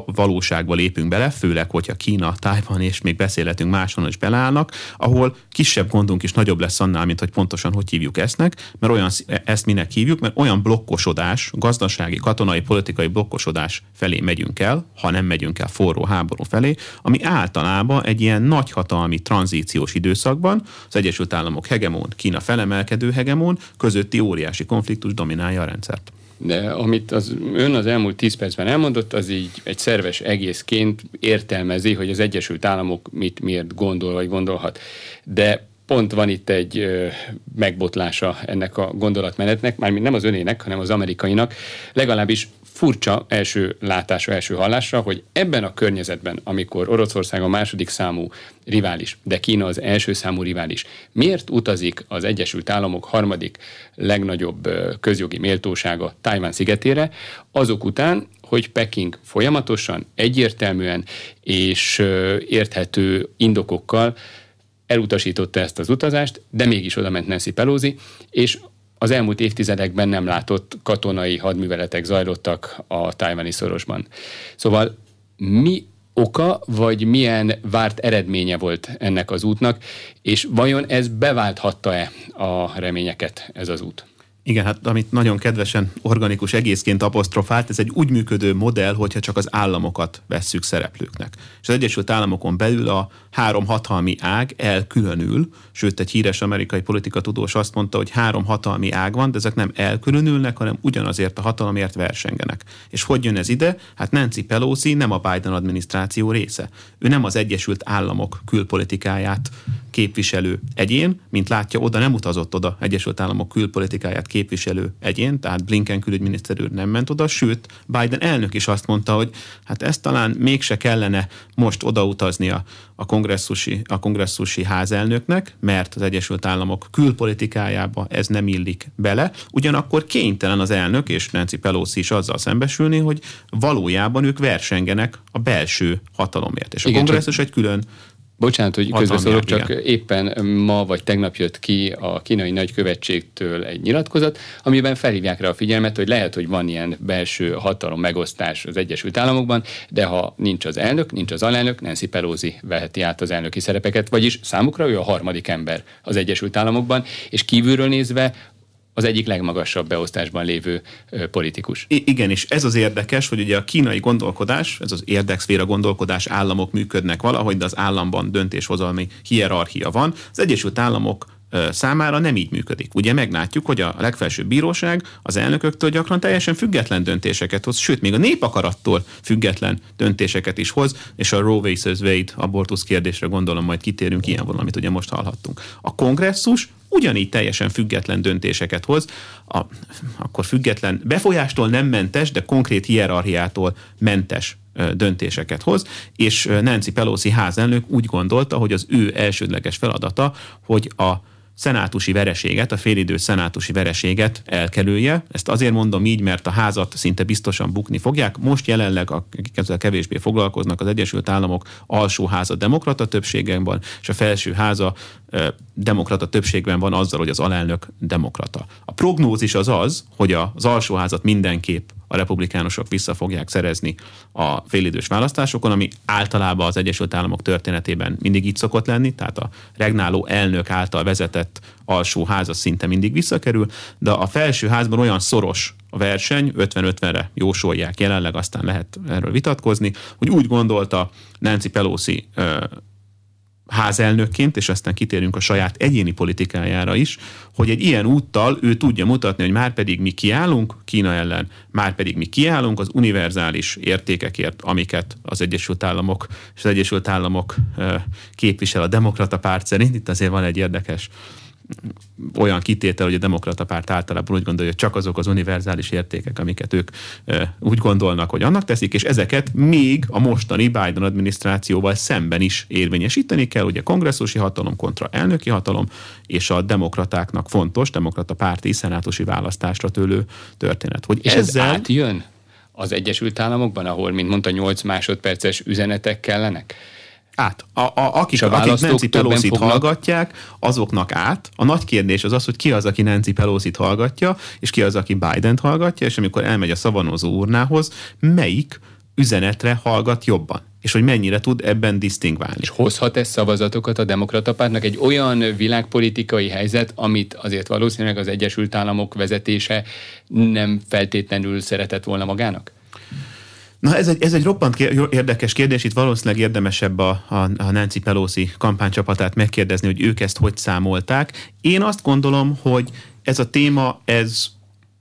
valóságba lépünk bele, főleg, hogyha Kína, Taiwan és még beszélhetünk máshol is belállnak, ahol kisebb gondunk is nagyobb lesz annál, mint hogy pontosan hogy hívjuk esznek, mert ezt minek hívjuk, mert olyan blokkosodás, gazdasági, katonai, politikai blokkosodás felé megyünk el, ha nem megyünk el forró háború felé, ami általában egy ilyen nagyhatalmi tranzíciós időszakban az Egyesült Államok hegemón, Kína felemelkedő hegemón közötti óriási konfliktus dominálja a rendszert. De amit ön az elmúlt 10 percben elmondott, az így egy szerves egészként értelmezi, hogy az Egyesült Államok miért gondol, vagy gondolhat. De pont van itt egy megbotlása ennek a gondolatmenetnek, mármint nem az önének, hanem az amerikainak, legalábbis furcsa első hallásra, hogy ebben a környezetben, amikor Oroszország a második számú rivális, de Kína az első számú rivális, miért utazik az Egyesült Államok harmadik legnagyobb közjogi méltósága Tajvan szigetére, azok után, hogy Peking folyamatosan, egyértelműen és érthető indokokkal elutasította ezt az utazást, de mégis oda ment Nancy Pelosi, és az elmúlt évtizedekben nem látott katonai hadműveletek zajlottak a tajvani szorosban. Szóval mi oka, vagy milyen várt eredménye volt ennek az útnak, és vajon ez beválthatta-e a reményeket ez az út? Igen, hát amit nagyon kedvesen organikus egészként apostrofált, ez egy úgy működő modell, hogyha csak az államokat vesszük szereplőknek. És az Egyesült Államokon belül a 3 hatalmi ág elkülönül, sőt egy híres amerikai politikatudós azt mondta, hogy 3 hatalmi ág van, de ezek nem elkülönülnek, hanem ugyanazért a hatalomért versengenek. És hogy jön ez ide? Hát Nancy Pelosi nem a Biden adminisztráció része. Ő nem az Egyesült Államok külpolitikáját képviselő egyén, mint látja, oda nem utazott oda Egyesült Államok külpolitikáját képviselő egyén, tehát Blinken külügyminiszter úr nem ment oda, sőt, Biden elnök is azt mondta, hogy hát ezt talán mégse kellene most odautaznia a kongresszusi házelnöknek, mert az Egyesült Államok külpolitikájába ez nem illik bele. Ugyanakkor kénytelen az elnök, és Nancy Pelosi is azzal szembesülni, hogy valójában ők versengenek a belső hatalomért. És a kongresszus egy külön... Bocsánat, hogy közbeszólok, csak éppen ma vagy tegnap jött ki a kínai nagykövetségtől egy nyilatkozat, amiben felhívják rá a figyelmet, hogy lehet, hogy van ilyen belső hatalom megosztás az Egyesült Államokban, de ha nincs az elnök, nincs az alelnök, Nancy Pelosi veheti át az elnöki szerepeket, vagyis számukra ő a harmadik ember az Egyesült Államokban, és kívülről nézve az egyik legmagasabb beosztásban lévő politikus. Igen, és ez az érdekes, hogy ugye a kínai gondolkodás, ez az érdekszféra gondolkodás, államok működnek valahogy, de az államban döntéshozalmi hierarchia van. Az Egyesült Államok számára nem így működik. Ugye meglátjuk, hogy a legfelsőbb bíróság az elnököktől gyakran teljesen független döntéseket hoz, sőt, még a népakarattól független döntéseket is hoz, és a Roe versus Wade abortusz kérdésre gondolom majd kitérünk, ilyen valamit ugye most hallhattunk. A kongresszus ugyanígy teljesen független döntéseket hoz, akkor független, befolyástól nem mentes, de konkrét hierarchiától mentes döntéseket hoz, és Nancy Pelosi házelnök úgy gondolta, hogy az ő elsődleges feladata, hogy a szenátusi vereséget, a félidős szenátusi vereséget elkerülje. Ezt azért mondom így, mert a házat szinte biztosan bukni fogják. Most jelenleg, akik ezzel kevésbé foglalkoznak, az Egyesült Államok alsó háza demokrata többségben van, és a felső háza demokrata többségben van azzal, hogy az alelnök demokrata. A prognózis az, hogy az alsó házat mindenképp a republikánusok vissza fogják szerezni a félidős választásokon, ami általában az Egyesült Államok történetében mindig így szokott lenni, tehát a regnáló elnök által vezetett alsó ház az szinte mindig visszakerül, de a felső házban olyan szoros a verseny, 50-50-re jósolják jelenleg, aztán lehet erről vitatkozni, hogy úgy gondolta Nancy Pelosi házelnökként, és aztán kitérünk a saját egyéni politikájára is, hogy egy ilyen úttal ő tudja mutatni, hogy már pedig mi kiállunk Kína ellen, már pedig mi kiállunk az univerzális értékekért, amiket az Egyesült Államok és az Egyesült Államok képvisel a demokrata párt szerint. Itt azért van egy érdekes olyan kitétel, hogy a demokrata párt általában úgy gondolja, hogy csak azok az univerzális értékek, amiket ők úgy gondolnak, hogy annak teszik, és ezeket még a mostani Biden adminisztrációval szemben is érvényesíteni kell, ugye kongresszusi hatalom kontra elnöki hatalom, és a demokratáknak fontos, demokrata párti szenátusi választásra tőlő történet. Hogy és ezzel... ez átjön az Egyesült Államokban, ahol, mint mondta, 8 másodperces üzenetek kellenek? Át. Akik Nancy Pelosit hallgatják, azoknak át. A nagy kérdés az az, hogy ki az, aki Nancy Pelosit hallgatja, és ki az, aki Bident hallgatja, és amikor elmegy a szavanozó urnához, melyik üzenetre hallgat jobban, és hogy mennyire tud ebben disztingválni. És hozhat-e szavazatokat a demokrata pártnak egy olyan világpolitikai helyzet, amit azért valószínűleg az Egyesült Államok vezetése nem feltétlenül szeretett volna magának? Na, ez egy roppant érdekes kérdés, itt valószínűleg érdemesebb a Nancy Pelosi kampánycsapatát megkérdezni, hogy ők ezt hogy számolták. Én azt gondolom, hogy ez a téma, ez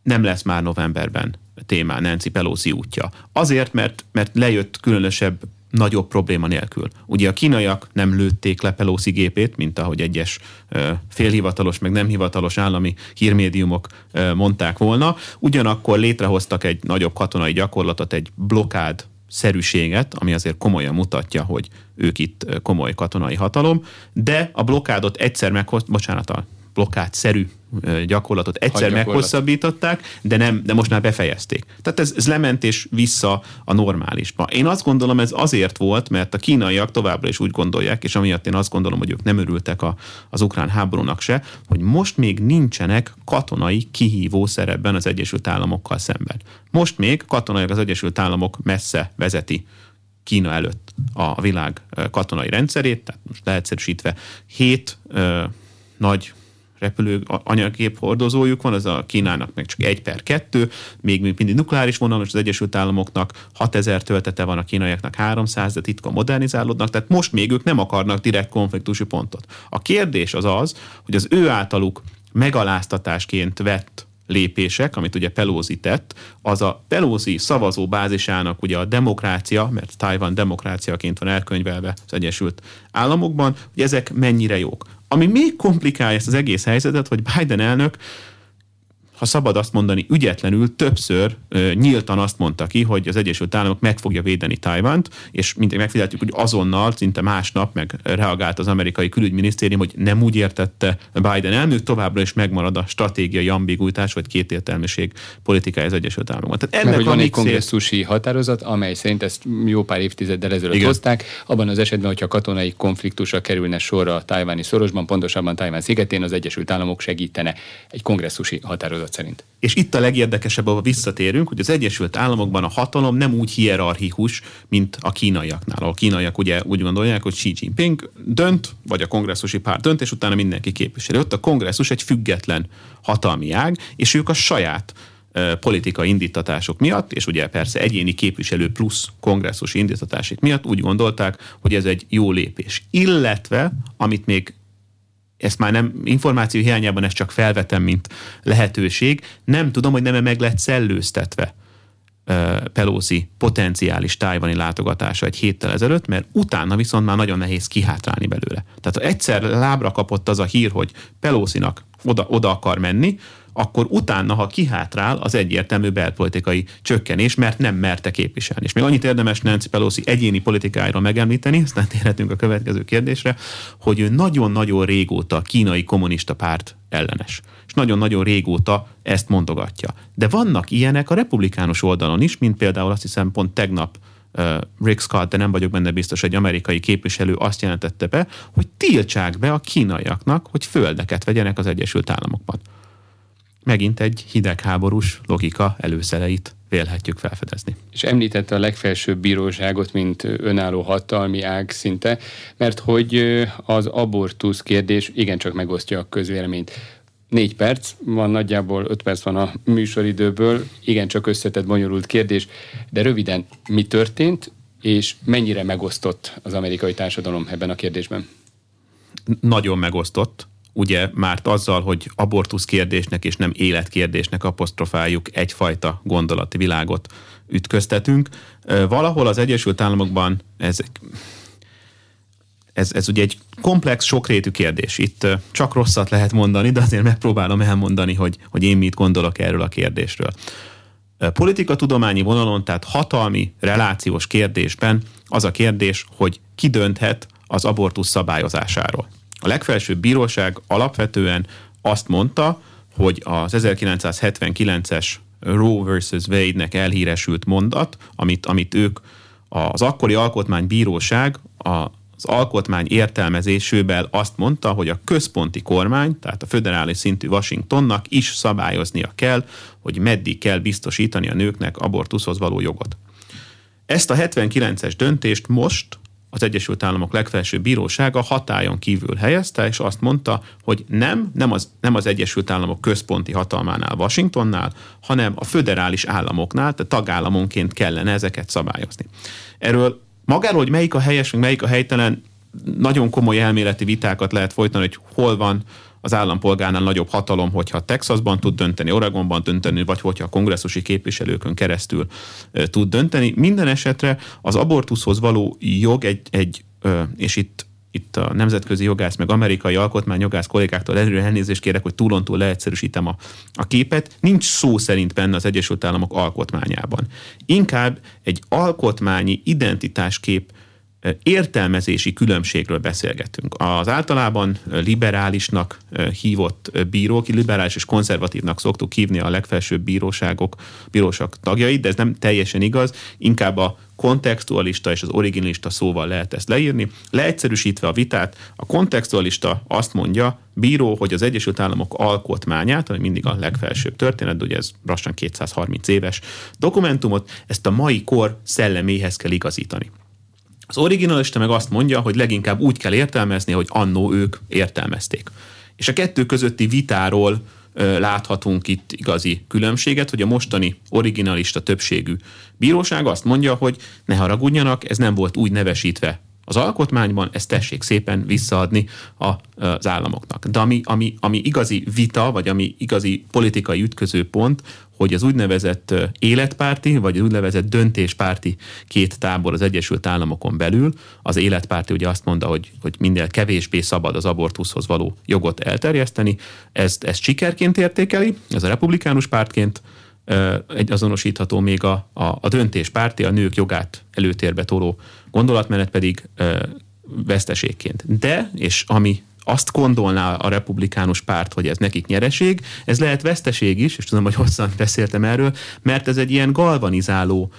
nem lesz már novemberben téma, Nancy Pelosi útja. Azért, mert lejött különösebb, nagyobb probléma nélkül. Ugye a kínaiak nem lőtték le Pelosi gépét, mint ahogy egyes félhivatalos, meg nem hivatalos állami hírmédiumok mondták volna. Ugyanakkor létrehoztak egy nagyobb katonai gyakorlatot, egy blokád szerűséget, ami azért komolyan mutatja, hogy ők itt komoly katonai hatalom, de a blokádot egyszer blokkádszerű gyakorlatot egyszer meghosszabbították, de most már befejezték. Tehát ez lement és vissza a normálisba. Én azt gondolom, ez azért volt, mert a kínaiak továbbra is úgy gondolják, és amiatt én azt gondolom, hogy ők nem örültek az ukrán háborúnak se, hogy most még nincsenek katonai kihívó szerepben az Egyesült Államokkal szemben. Most még katonaiak az Egyesült Államok messze vezeti Kína előtt a világ katonai rendszerét, tehát most leegyszerűsítve 7 nagy repülő anyagép hordozójuk van, az a Kínának meg csak 1/2, még mindig nukleáris vonalos, az Egyesült Államoknak 6000 töltete van, a kínaiaknak 300, de titkon modernizálódnak, tehát most még ők nem akarnak direkt konfliktusi pontot. A kérdés az, hogy az ő általuk megaláztatásként vett lépések, amit ugye Pelosi tett, az a Pelosi szavazóbázisának ugye a demokrácia, mert Taiwan demokráciaként van elkönyvelve az Egyesült Államokban, hogy ezek mennyire jók. Ami még komplikálja ezt az egész helyzetet, hogy Biden elnök, ha szabad azt mondani, ügyetlenül többször nyíltan azt mondta ki, hogy az Egyesült Államok meg fogja védeni Tajvant, és mindig megfigyeltük, hogy azonnal, szinte másnap meg reagált az amerikai külügyminisztérium, hogy nem úgy értette Biden elnök, továbbra is megmarad a stratégiai ambiguitás, vagy kétértelműség politikája az Egyesült Államokban. Tehát ennek van egy kongresszusi határozat, amely szerint ezt jó pár évtizeddel ezelőtt hozták, abban az esetben, hogyha katonai konfliktusra kerülne sorra a tajvani szorosban, pontosabban Tajvan szigetén, az Egyesült Államok segítene, egy kongresszusi határozat tudat szerint. És itt a legérdekesebb, ahol visszatérünk, hogy az Egyesült Államokban a hatalom nem úgy hierarchikus, mint a kínaiaknál. A kínaiak ugye úgy gondolják, hogy Xi Jinping dönt, vagy a kongresszusi párt dönt, és utána mindenki képviseli. Ott a kongresszus egy független hatalmi ág, és ők a saját politikai indítatások miatt, és ugye persze egyéni képviselő plusz kongresszusi indítatások miatt úgy gondolták, hogy ez egy jó lépés. Illetve, amit még ezt már nem információ hiányában, ezt csak felvetem, mint lehetőség. Nem tudom, hogy nem-e meg lett szellőztetve Pelosi potenciális tájvani látogatása egy héttel ezelőtt, mert utána viszont már nagyon nehéz kihátrálni belőle. Tehát ha egyszer lábra kapott az a hír, hogy Pelosinak oda akar menni, akkor utána, ha kihátrál, az egyértelmű belpolitikai csökkenés, mert nem merte képviselni. És még annyit érdemes Nancy Pelosi egyéni politikájáról megemlíteni, aztán térhetünk a következő kérdésre, hogy ő nagyon-nagyon régóta a kínai kommunista párt ellenes. És nagyon-nagyon régóta ezt mondogatja. De vannak ilyenek a republikánus oldalon is, mint például azt hiszem pont tegnap Rick Scott, de nem vagyok benne biztos, egy amerikai képviselő azt jelentette be, hogy tiltsák be a kínaiaknak, hogy földeket vegyenek az Egyesült Államokban. Megint egy hidegháborús logika előszeleit vélhetjük felfedezni. És említette a legfelsőbb bíróságot, mint önálló hatalmi ág szinte, mert hogy az abortusz kérdés igencsak megosztja a közvéleményt. 4 perc van, nagyjából 5 perc van a műsoridőből, igencsak összetett, bonyolult kérdés, de röviden mi történt, és mennyire megosztott az amerikai társadalom ebben a kérdésben? Nagyon megosztott. Ugye már azzal, hogy abortusz kérdésnek és nem életkérdésnek apostrofáljuk, egyfajta gondolati világot ütköztetünk. Valahol az Egyesült Államokban ez ugye egy komplex, sokrétű kérdés. Itt csak rosszat lehet mondani, de azért megpróbálom elmondani, hogy én mit gondolok erről a kérdésről. Politikatudományi vonalon, tehát hatalmi, relációs kérdésben az a kérdés, hogy ki dönthet az abortusz szabályozásáról. A legfelsőbb bíróság alapvetően azt mondta, hogy az 1979-es Roe versus Wade-nek elhíresült mondat, amit ők, az akkori alkotmánybíróság az alkotmány értelmezéséből azt mondta, hogy a központi kormány, tehát a föderális szintű Washingtonnak is szabályoznia kell, hogy meddig kell biztosítani a nőknek abortuszhoz való jogot. Ezt a 79-es döntést most az Egyesült Államok legfelsőbb bírósága hatályon kívül helyezte, és azt mondta, hogy nem az Egyesült Államok központi hatalmánál, Washingtonnál, hanem a föderális államoknál, tehát tagállamonként kellene ezeket szabályozni. Erről magáról, hogy melyik a helyes, vagy melyik a helytelen, nagyon komoly elméleti vitákat lehet folytani, hogy hol van az állampolgárnál nagyobb hatalom, hogyha Texasban tud dönteni, Oregonban dönteni, vagy hogyha a kongresszusi képviselőkön keresztül tud dönteni. Minden esetre az abortuszhoz való jog és itt a nemzetközi jogász, meg amerikai alkotmányjogász kollégáktól előre elnézést kérek, hogy túlontúl leegyszerűsítem a képet. Nincs szó szerint benne az Egyesült Államok alkotmányában. Inkább egy alkotmányi identitáskép értelmezési különbségről beszélgetünk. Az általában liberálisnak hívott bírók, liberális és konzervatívnak szoktuk hívni a legfelsőbb bíróság tagjait, de ez nem teljesen igaz, inkább a kontextualista és az originalista szóval lehet ezt leírni. Leegyszerűsítve a vitát, a kontextualista azt mondja, bíró, hogy az Egyesült Államok alkotmányát, ami mindig a legfelsőbb történet, ugye ez lassan 230 éves dokumentumot, ezt a mai kor szelleméhez kell igazítani. Az originalista meg azt mondja, hogy leginkább úgy kell értelmezni, hogy annó ők értelmezték. És a kettő közötti vitáról láthatunk itt igazi különbséget, hogy a mostani originalista többségű bíróság azt mondja, hogy ne haragudjanak, ez nem volt úgy nevesítve az alkotmányban, ezt tessék szépen visszaadni az államoknak. De ami igazi vita, vagy ami igazi politikai ütközőpont, hogy az úgynevezett életpárti, vagy az úgynevezett döntéspárti két tábor az Egyesült Államokon belül. Az életpárti ugye azt mondta, hogy minél kevésbé szabad az abortuszhoz való jogot elterjeszteni. Ezt sikerként értékeli, ez a republikánus pártként azonosítható, még a döntéspárti, a nők jogát előtérbe toló gondolatmenet pedig veszteségként. De, és ami azt gondolná a republikánus párt, hogy ez nekik nyereség, ez lehet veszteség is, és tudom, hogy hosszan beszéltem erről, mert ez egy ilyen galvanizáló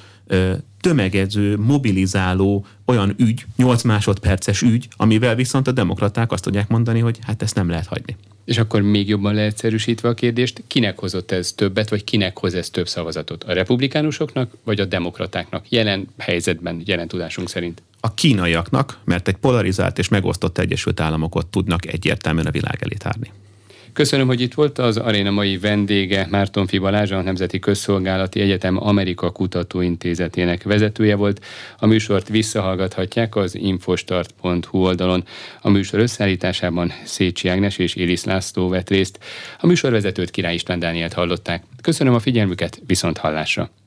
tömegedző, mobilizáló olyan ügy, 8 másodperces ügy, amivel viszont a demokraták azt tudják mondani, hogy hát ezt nem lehet hagyni. És akkor még jobban leegyszerűsítve a kérdést, kinek hozott ez többet, vagy kinek hoz ez több szavazatot? A republikánusoknak, vagy a demokratáknak? Jelen helyzetben, jelen tudásunk szerint. A kínaiaknak, mert egy polarizált és megosztott Egyesült Államokot tudnak egyértelműen a világ elé tárni. Köszönöm, hogy itt volt az Aréna mai vendége, Mártonfi Balázs, a Nemzeti Közszolgálati Egyetem Amerika Kutató Intézetének vezetője volt. A műsort visszahallgathatják az infostart.hu oldalon. A műsor összeállításában Szécsi Ágnes és Élisz László vett részt. A műsorvezetőt, Király István Dánielt hallották. Köszönöm a figyelmüket, viszont hallásra!